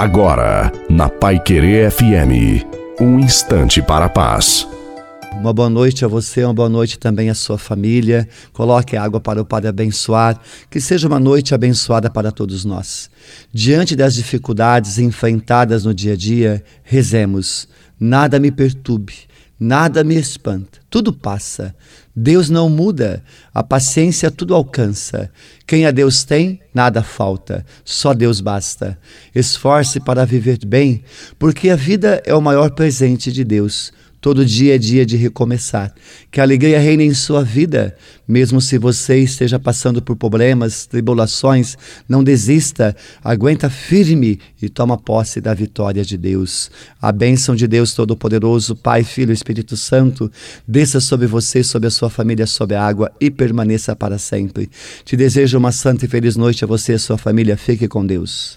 Agora, na Paiquerê FM, um instante para a paz. Uma boa noite a você, uma boa noite também à sua família. Coloque a água para o Padre abençoar. Que seja uma noite abençoada para todos nós. Diante das dificuldades enfrentadas no dia a dia, rezemos. Nada me perturbe, nada me espanta. Tudo passa. Deus não muda. A paciência tudo alcança. Quem a Deus tem, nada falta. Só Deus basta. Esforce para viver bem, porque a vida é o maior presente de Deus. Todo dia é dia de recomeçar. Que a alegria reine em sua vida, mesmo se você esteja passando por problemas, tribulações. Não desista, aguenta firme e toma posse da vitória de Deus. A bênção de Deus Todo-Poderoso, Pai, Filho e Espírito Santo, desça sobre você, sobre a sua família, sobre a água e permaneça para sempre. Te desejo uma santa e feliz noite a você e a sua família. Fique com Deus.